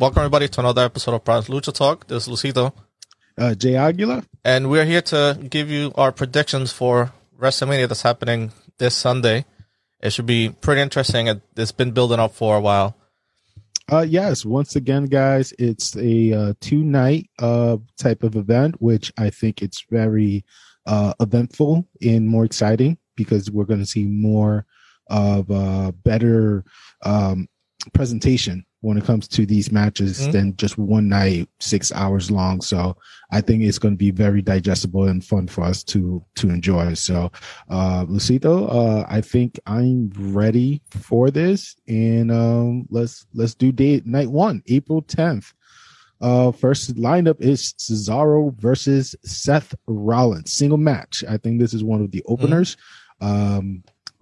Welcome everybody to another episode of Prime Lucha Talk. This is Lucito, Jay Aguila, and we're here to give you our predictions for WrestleMania that's happening this Sunday. It should be pretty interesting. It's been building up for a while. Yes, once again, guys, it's a two-night type of event, which I think it's very eventful and more exciting because we're going to see more of a better presentation when it comes to these matches than just one night, 6 hours long. So I think it's going to be very digestible and fun for us to enjoy. So, Lucito, I think I'm ready for this, and let's do night one, April 10th. First lineup is Cesaro versus Seth Rollins, single match. I think this is one of the openers.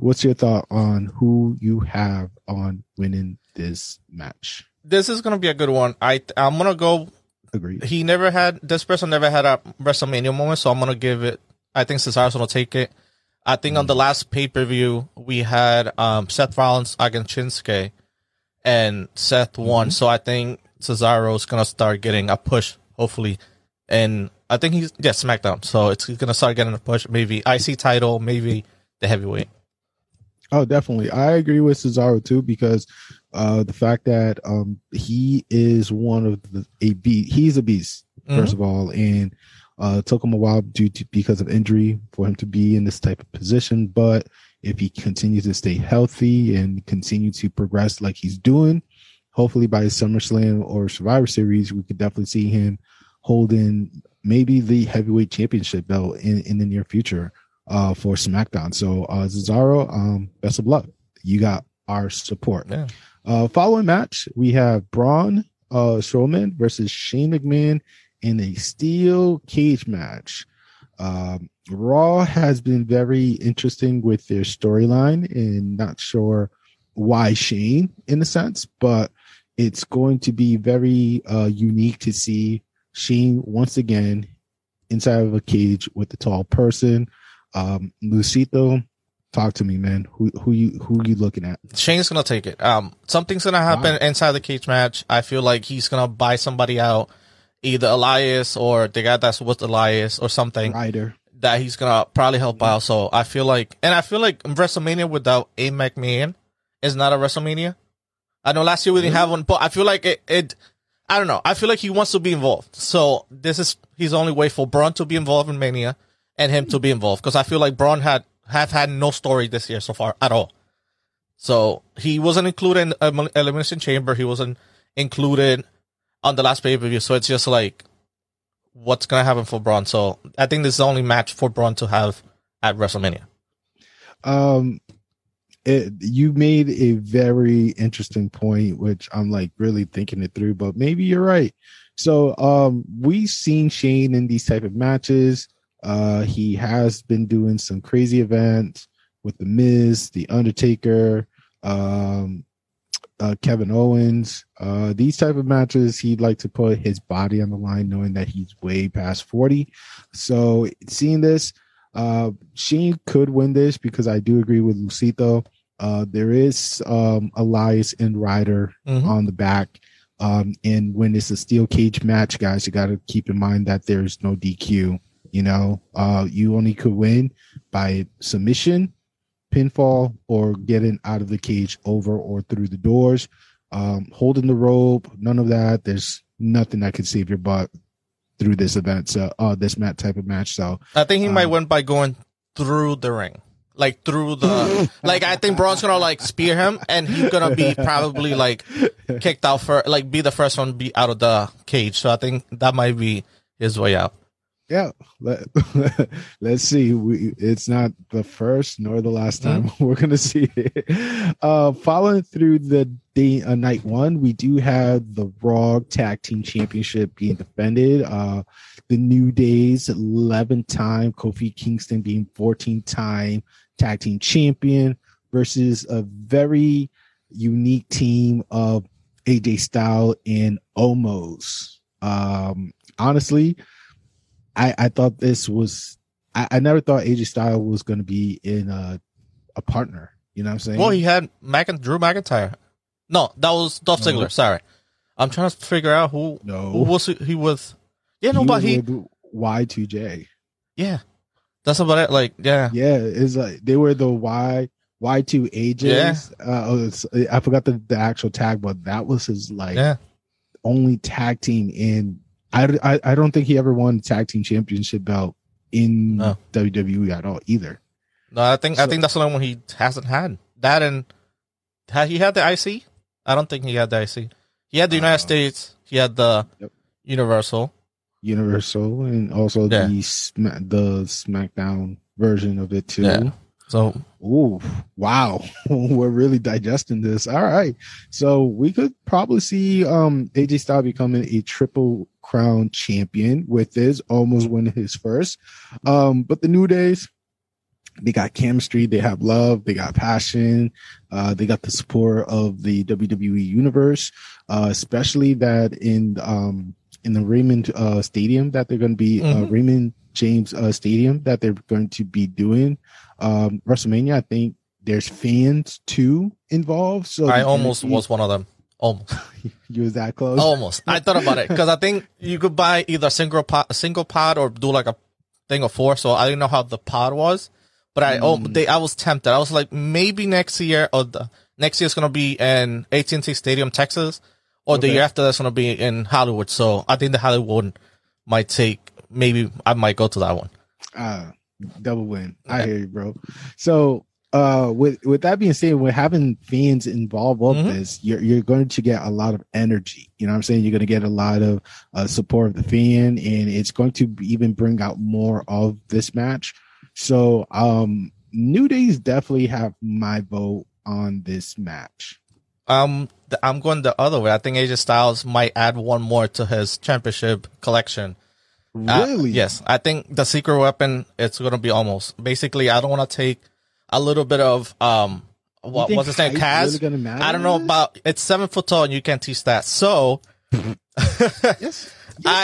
What's your thought on who you have on winning this match? This is going to be a good one. I'm going to go. Agreed. This person never had a WrestleMania moment, so I'm going to give it. I think Cesaro's going to take it. I think on the last pay-per-view, we had Seth Rollins against Shinsuke, and Seth won. So I think Cesaro's going to start getting a push, hopefully. And I think he's, SmackDown. So it's going to start getting a push. Maybe IC title, maybe the heavyweight. Oh, definitely. I agree with Cesaro, too, because the fact that he is one of a beast. He's a beast, first of all, and it took him a while because of injury for him to be in this type of position. But if he continues to stay healthy and continue to progress like he's doing, hopefully by SummerSlam or Survivor Series, we could definitely see him holding maybe the heavyweight championship belt in the near future. For SmackDown. So Cesaro, best of luck. You got our support. Yeah. Following match, we have Braun Strowman versus Shane McMahon in a steel cage match. Raw has been very interesting with their storyline, and not sure why Shane in a sense, but it's going to be very unique to see Shane once again inside of a cage with the tall person. Lucito, talk to me, man. Who you looking at? Shane's gonna take it. Something's gonna happen inside the cage match. I feel like he's gonna buy somebody out, either Elias or the guy that's with Elias or something. Ryder. That he's gonna probably help out. So I feel like, WrestleMania without a McMahon is not a WrestleMania. I know last year we didn't have one, but I feel like it. I don't know. I feel like he wants to be involved. So this is his only way for Braun to be involved in Mania. And him to be involved, because I feel like Braun had no story this year so far at all. So he wasn't included in the Elimination Chamber. He wasn't included on the last pay-per-view. So it's just like, what's going to happen for Braun? So I think this is the only match for Braun to have at WrestleMania. You made a very interesting point, which I'm like really thinking it through, but maybe you're right. So we've seen Shane in these type of matches. He has been doing some crazy events with The Miz, The Undertaker, Kevin Owens. These type of matches, he'd like to put his body on the line, knowing that he's way past 40. So seeing this, Shane could win this because I do agree with Lucito. There is Elias and Ryder on the back. And when it's a steel cage match, guys, you got to keep in mind that there's no DQ. You know, you only could win by submission, pinfall, or getting out of the cage over or through the doors, holding the rope. None of that. There's nothing that could save your butt through this event. So, this type of match. So, I think he might win by going through the ring, like through the. Like, I think Braun's gonna like spear him, and he's gonna be probably like kicked out for like be the first one to be out of the cage. So I think that might be his way out. Yeah, let's see. It's not the first nor the last time we're going to see it. Following through the day, night one, we do have the Raw Tag Team Championship being defended. The New Day's 11-time, Kofi Kingston being 14-time Tag Team Champion versus a very unique team of AJ Styles and Omos. Honestly, I thought this was... I never thought AJ Styles was going to be in a partner. You know what I'm saying? Well, he had Drew McIntyre. No, that was Dolph Ziggler. Sorry. I'm trying to figure out who was he with. Yeah, nobody. Y2J. Yeah, that's about it. Like, yeah, yeah. It's like they were the Y2AJs. Yeah. I forgot the actual tag, but that was his only tag team in. I don't think he ever won tag team championship belt in WWE at all either. No, I think that's the only one he hasn't had. That and had he had the IC? I don't think he had the IC. He had the United States. He had the Universal, and also the SmackDown version of it too. Yeah. So, ooh, wow, we're really digesting this. All right, so we could probably see AJ Styles becoming a Triple Crown champion with this, almost winning his first. But the New Days, they got chemistry, they have love, they got passion, they got the support of the WWE universe, especially that in the Raymond Stadium that they're going to be Raymond James Stadium that they're going to be doing WrestleMania. I think there's fans too involved. So I almost was one of them. Almost. You was that close? Almost. I thought about it because I think you could buy either a single pod or do like a thing of four. So I didn't know how the pod was, but I was tempted. I was like, maybe next year or the next year's gonna be in AT&T Stadium, Texas. Or the year after that's going to be in Hollywood. So I think the Hollywood one might I might go to that one. Double win. Yeah. I hear you, bro. So with that being said, we're having fans involved with this. You're going to get a lot of energy. You know what I'm saying? You're going to get a lot of support of the fan, and it's going to even bring out more of this match. So New Days definitely have my vote on this match. I'm going the other way. I think AJ Styles might add one more to his championship collection. Really? Yes. I think the secret weapon, it's going to be almost. Basically, I don't want to take a little bit of, what was his name? Cass? Really I don't know about, it's 7 foot tall and you can't teach that. So, yes,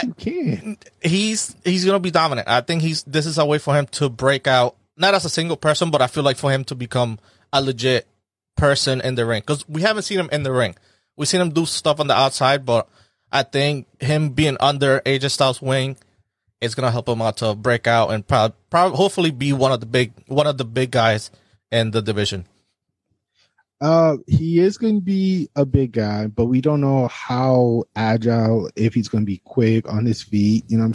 you can. He's going to be dominant. I think this is a way for him to break out, not as a single person, but I feel like for him to become a legit person in the ring, because we haven't seen him in the ring. We've seen him do stuff on the outside, but I think him being under AJ Styles' wing is gonna help him out to break out and probably hopefully be one of the big guys in the division. He is going to be a big guy, but we don't know how agile, if he's going to be quick on his feet. You know what I'm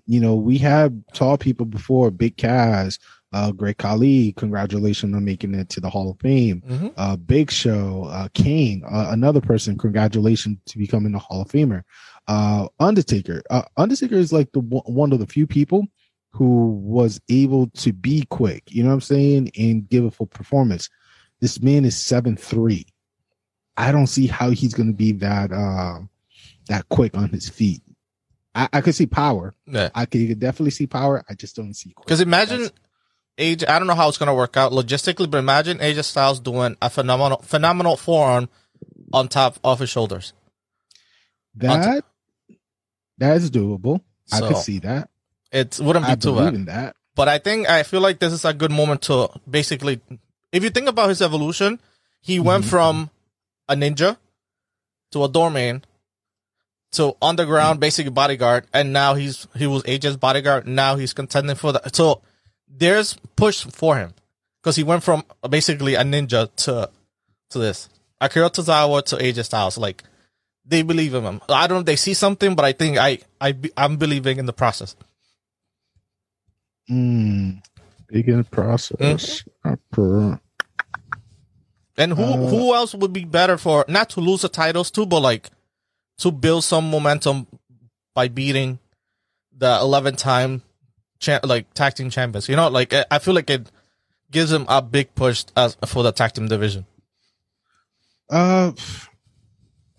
saying? We had tall people before, Big Cass. Great Khali, congratulations on making it to the Hall of Fame. Big Show, Kane, another person, congratulations to becoming a Hall of Famer. Undertaker. Undertaker is like the one of the few people who was able to be quick, you know what I'm saying, and give a full performance. This man is 7'3". I don't see how he's going to be that quick on his feet. I could see power. Yeah. I could definitely see power. I just don't see quick. Because imagine... AJ, I don't know how it's going to work out logistically, but imagine AJ Styles doing a phenomenal forearm on top of his shoulders. That is doable. So I could see that. It wouldn't be too bad. But I feel like this is a good moment to basically, if you think about his evolution, he went from a ninja to a doorman to underground basic bodyguard, and now he was AJ's bodyguard. Now he's contending for that. So there's push for him because he went from basically a ninja to this Akira Tozawa to AJ Styles. Like, they believe in him. I don't know if they see something, but I think I'm believing in the process. Big in the process. And who else would be better for not to lose the titles too, but like to build some momentum by beating the 11th time tag team champions, I feel like it gives him a big push for the tag team division.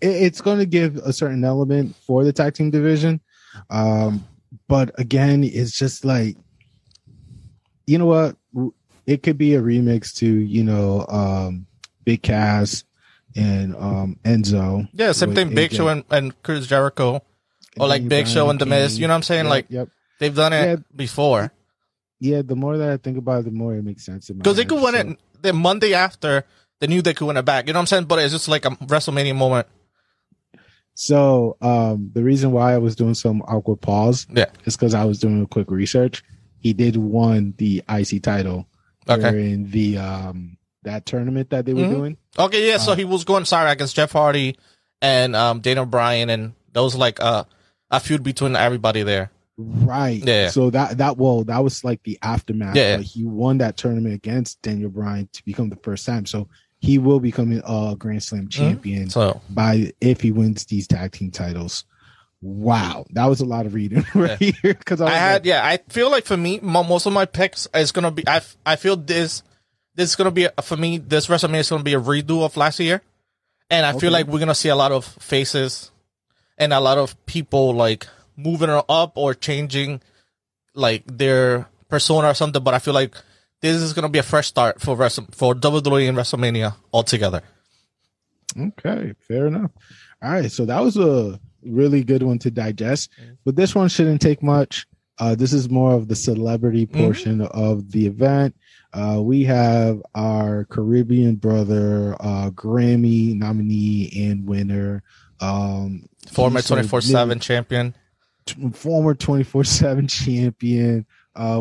It's going to give a certain element for the tag team division, but again, it's just like, you know what, it could be a remix to Big Cass and Enzo. Yeah, same thing. Big Show and Chris Jericho, or like Big Show and The Miz. You know what I'm saying? They've done it before. Yeah, the more that I think about it, the more it makes sense. Because they could win it the Monday after. They knew they could win it back. You know what I'm saying? But it's just like a WrestleMania moment So the reason why I was doing some awkward pause is because I was doing a quick research. He did won the IC title during the that tournament that they were doing. Okay, yeah, so he was going against Jeff Hardy and Daniel Bryan, and that was like a feud between everybody there. Right. Yeah. So that was like the aftermath. Yeah. Like he won that tournament against Daniel Bryan to become the first time. So he will become a Grand Slam champion by if he wins these tag team titles. Wow, that was a lot of reading right here. Because I had, I feel like for me, most of my picks is gonna be. I feel this is gonna be for me. This WrestleMania is gonna be a redo of last year, and I feel like we're gonna see a lot of faces and a lot of people like moving up or changing like their persona or something. But I feel like this is gonna be a fresh start for WWE and WrestleMania altogether. Okay, fair enough. All right, so that was a really good one to digest, but this one shouldn't take much. This is more of the celebrity portion of the event. We have our Caribbean brother, Grammy nominee and winner, former 24/7 champion,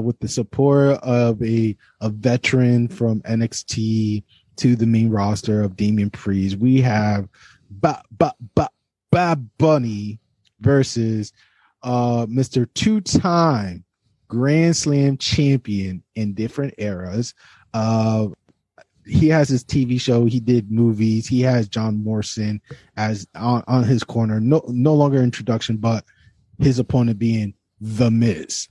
with the support of a veteran from NXT to the main roster of Damian Priest. We have Bad Bunny versus Mr. Two-Time Grand Slam champion in different eras. He has his TV show. He did movies. He has John Morrison as on his corner. No longer introduction, but his opponent being The Miz.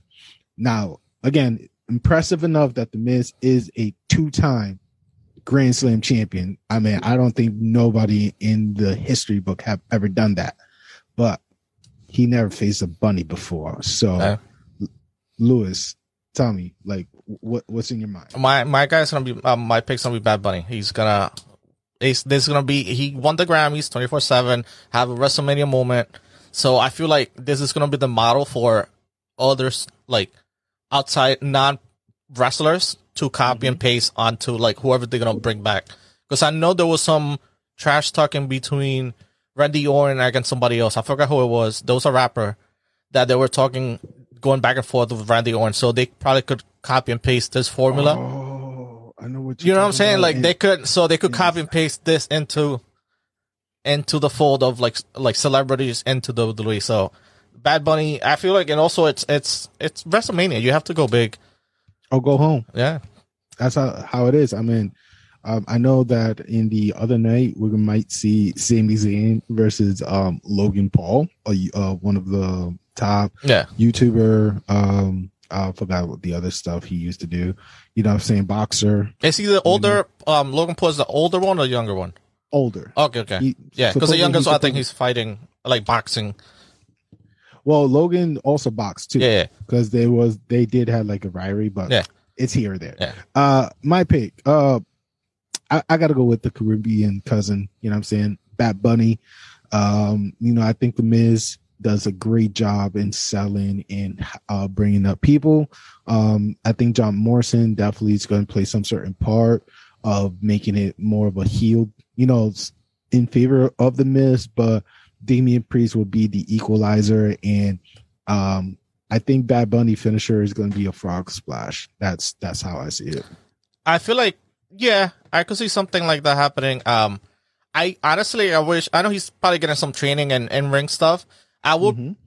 Now, again, impressive enough that The Miz is a two-time Grand Slam champion. I mean, I don't think nobody in the history book have ever done that, but he never faced a bunny before. So, Lewis, tell me, like, what's in your mind? My guy's gonna be my pick's gonna be Bad Bunny. He won the Grammys 24/7, have a WrestleMania moment. So I feel like this is gonna be the model for others, like outside non wrestlers, to copy and paste onto like whoever they're gonna bring back, because I know there was some trash talking between Randy Orton against somebody else. I forgot who it was. There was a rapper that they were talking, going back and forth with Randy Orton. So they probably could copy and paste this formula. Oh, I know what you know. What I'm saying, about. Like and, they could copy and paste this into the fold of like celebrities into WWE. So Bad Bunny, I feel like, and also it's WrestleMania. You have to go big. Or go home. Yeah. That's how it is. I mean, I know that in the other night, we might see Sami Zayn versus Logan Paul, one of the top YouTuber. I forgot what the other stuff he used to do. You know what I'm saying? Boxer. Is he the older? Logan Paul is the older one or the younger one? Older. Okay. Because the younger one, I think he's fighting, like boxing. Well, Logan also boxed too, because they did have like a rivalry, but it's here or there. Yeah. My pick, I got to go with the Caribbean cousin. You know what I'm saying? Bad Bunny. You know, I think The Miz does a great job in selling and bringing up people. I think John Morrison definitely is going to play some certain part of making it more of a heel, you know, in favor of The Miz, but Damian Priest will be the equalizer, and I think Bad Bunny finisher is going to be a frog splash. That's how I see it. I feel like, I could see something like that happening. I know he's probably getting some training and in-ring stuff. I don't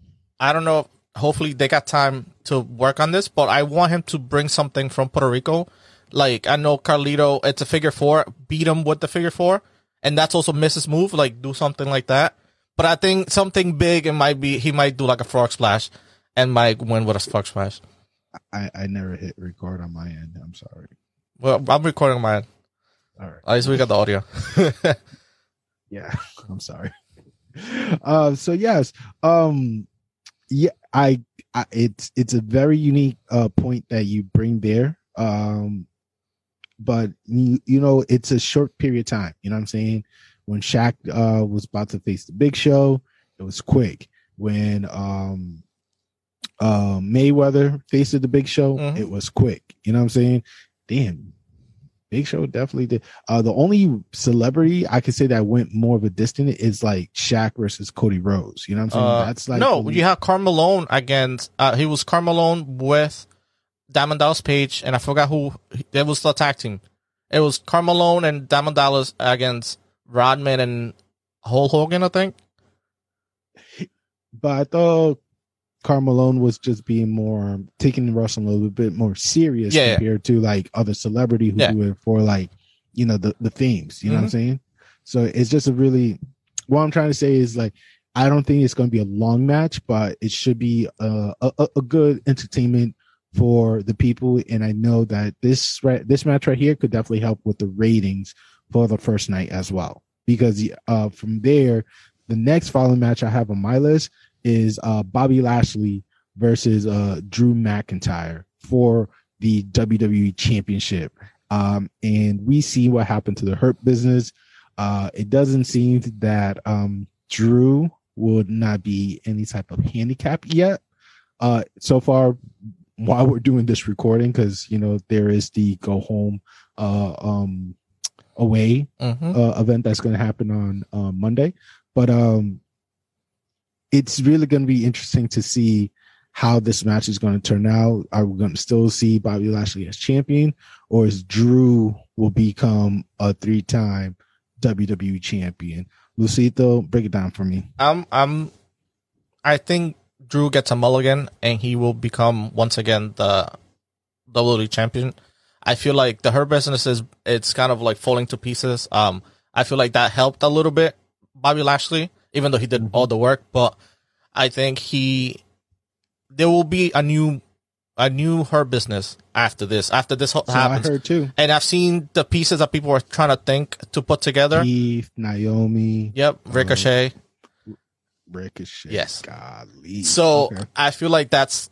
know. Hopefully they got time to work on this, but I want him to bring something from Puerto Rico. Like, I know Carlito, it's a figure four, beat him with the figure four, and that's also Miz's move, like do something like that. But I think something big, he might do like a frog splash and might win with a frog splash. I never hit record on my end. I'm sorry. Well, I'm recording on my end. All right. At least we got the audio. I'm sorry. So yes. It's a very unique point that you bring there. But you know, it's a short period of time, you know what I'm saying? When Shaq was about to face the Big Show, it was quick. When Mayweather faced the Big Show, it was quick. You know what I'm saying? Damn, Big Show definitely did. The only celebrity I could say that went more of a distance is like Shaq versus Cody Rhodes. You know what I'm saying? That's like no. You have Karl Malone against. He was Karl Malone with Diamond Dallas Page, and I forgot who. It was the tag team. It was Karl Malone and Diamond Dallas against Rodman and Hulk Hogan, I think. But I thought Karl Malone was just being more taking wrestling a little bit more serious compared to like other celebrity who do it for like, you know, the themes, you know what I'm saying? So it's just a really, what I'm trying to say is like, I don't think it's going to be a long match, but it should be a good entertainment for the people. And I know that this match right here could definitely help with the ratings for the first night as well, because from there, the next following match I have on my list is Bobby Lashley versus Drew McIntyre for the WWE Championship. And we see what happened to the Hurt Business. It doesn't seem that Drew would not be any type of handicap yet. So far, while we're doing this recording, because, you know, there is the go home away event that's going to happen on Monday. But it's really going to be interesting to see how this match is going to turn out. Are we going to still see Bobby Lashley as champion, or is Drew will become a 3-time WWE champion? Lucito, break it down for me. I think Drew gets a mulligan and he will become once again the WWE champion. I feel like the Hurt Business it's kind of like falling to pieces. I feel like that helped a little bit Bobby Lashley, even though he did all the work, but I think there will be a new Hurt Business after this. After this happens, I heard too, and I've seen the pieces that people are trying to think to put together. Eve, Naomi, yep, Ricochet, yes, golly. So okay. I feel like that's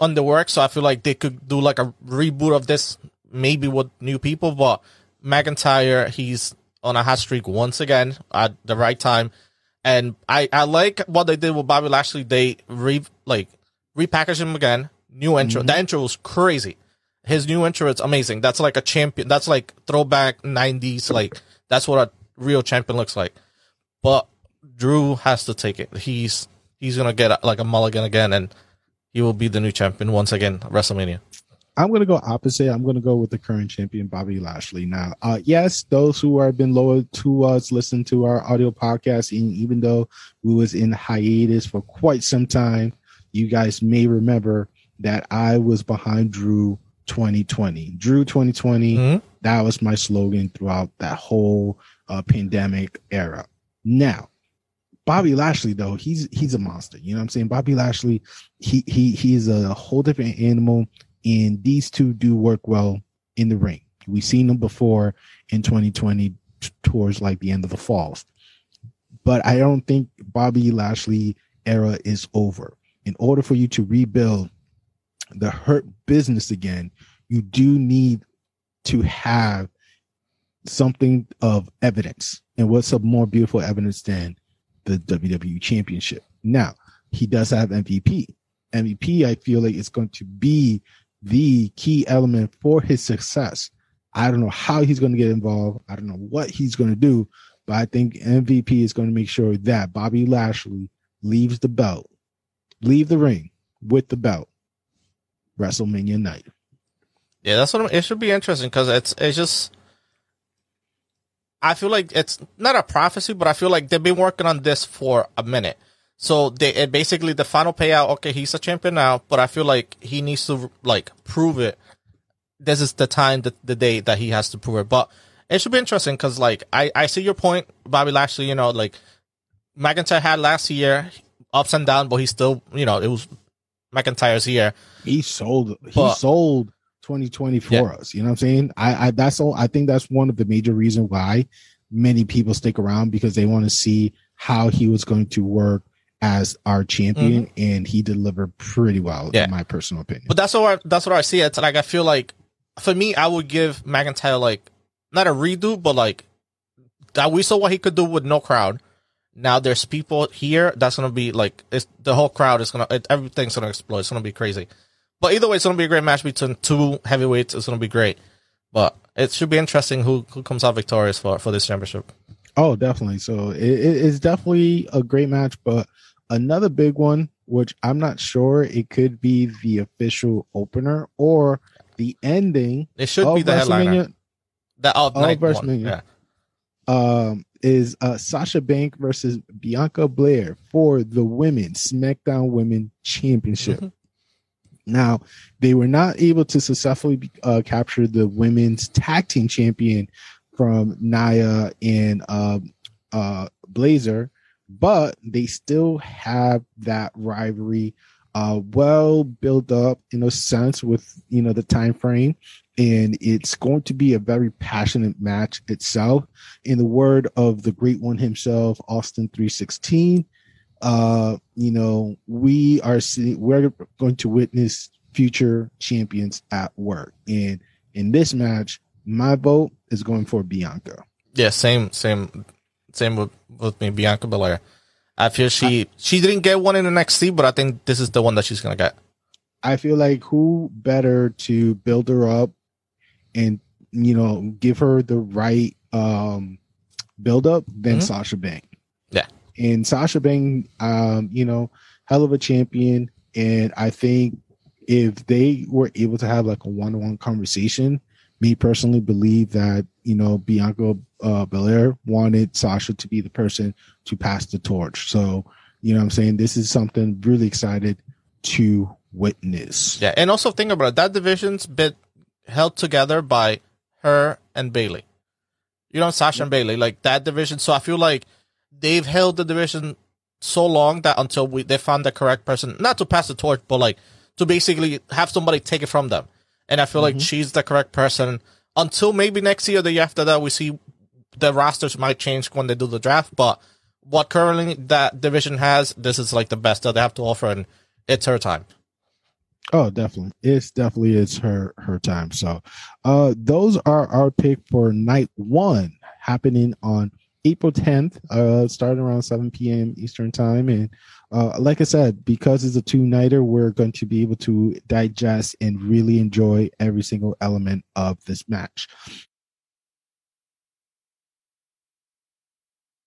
under work. So I feel like they could do like a reboot of this, maybe with new people. But McIntyre, he's on a hot streak once again at the right time. And I like what they did with Bobby Lashley. They repackaged him again. New intro. The intro was crazy. His new intro is amazing. That's like a champion. That's like throwback 90s. Like that's what a real champion looks like. But Drew has to take it. He's going to get like a mulligan again, and he will be the new champion once again at WrestleMania. I'm going to go opposite. I'm going to go with the current champion, Bobby Lashley. Now, yes, those who have been loyal to us, listen to our audio podcast, and even though we was in hiatus for quite some time, you guys may remember that I was behind Drew 2020. Drew 2020, that was my slogan throughout that whole pandemic era. Now, Bobby Lashley, though, he's a monster. You know what I'm saying? Bobby Lashley, he's a whole different animal. And these two do work well in the ring. We've seen them before in 2020 towards like the end of the falls. But I don't think Bobby Lashley era is over. In order for you to rebuild the Hurt Business again, you do need to have something of evidence. And what's a more beautiful evidence than the WWE Championship? Now, he does have MVP. MVP, I feel like, is going to be the key element for his success. I don't know how he's going to get involved. I don't know what he's going to do, but I think MVP is going to make sure that Bobby Lashley leave the ring with the belt WrestleMania night. Yeah, that's what it should be interesting, because it's just, I feel like it's not a prophecy, but I feel like they've been working on this for a minute. So basically the final payout, okay, he's a champion now, but I feel like he needs to like prove it. This is the time, the day that he has to prove it. But it should be interesting, because like I see your point, Bobby Lashley. You know, like McIntyre had last year, ups and downs, but he still, you know, it was McIntyre's year. He sold 2020 for us. You know what I'm saying? I think that's one of the major reasons why many people stick around, because they want to see how he was going to work as our champion, and he delivered pretty well, in my personal opinion. But that's what I see. It's like, I feel like, for me, I would give McIntyre like not a redo, but like that we saw what he could do with no crowd. Now there's people here. That's gonna be like the whole crowd is everything's gonna explode. It's gonna be crazy. But either way, it's gonna be a great match between two heavyweights. It's gonna be great. But it should be interesting who comes out victorious for this championship. Oh, definitely. So it's definitely a great match, but another big one, which I'm not sure, it could be the official opener or the ending. It should be the headliner. The all-night one. Yeah. Is Sasha Banks versus Bianca Belair for the Women's SmackDown Women Championship. Mm-hmm. Now, they were not able to successfully capture the Women's Tag Team Champion from Nia and Blazer, but they still have that rivalry well built up in a sense with, you know, the time frame. And it's going to be a very passionate match itself. In the word of the great one himself, Austin 3:16, you know, we're going to witness future champions at work. And in this match, my vote is going for Bianca. Yeah, same with me. Bianca Belair. I feel she didn't get one in NXT, but I think this is the one that she's gonna get. I feel like who better to build her up and, you know, give her the right build up than Sasha Banks. Yeah. And Sasha Banks, you know, hell of a champion. And I think if they were able to have like a one-on-one conversation, me personally believe that, you know, Bianca Belair wanted Sasha to be the person to pass the torch. So, you know what I'm saying? This is something really excited to witness. Yeah, and also think about it. That division's been held together by her and Bayley. You know, Sasha and Bayley, like that division. So I feel like they've held the division so long that until they found the correct person, not to pass the torch, but like to basically have somebody take it from them. And I feel like she's the correct person until maybe next year or the year after that. We see the rosters might change when they do the draft, but what currently that division has, this is like the best that they have to offer, and it's her time. Oh, definitely. It's her time. So those are our pick for night one, happening on April 10th, starting around 7 p.m. Eastern time. And like I said, because it's a two-nighter, we're going to be able to digest and really enjoy every single element of this match.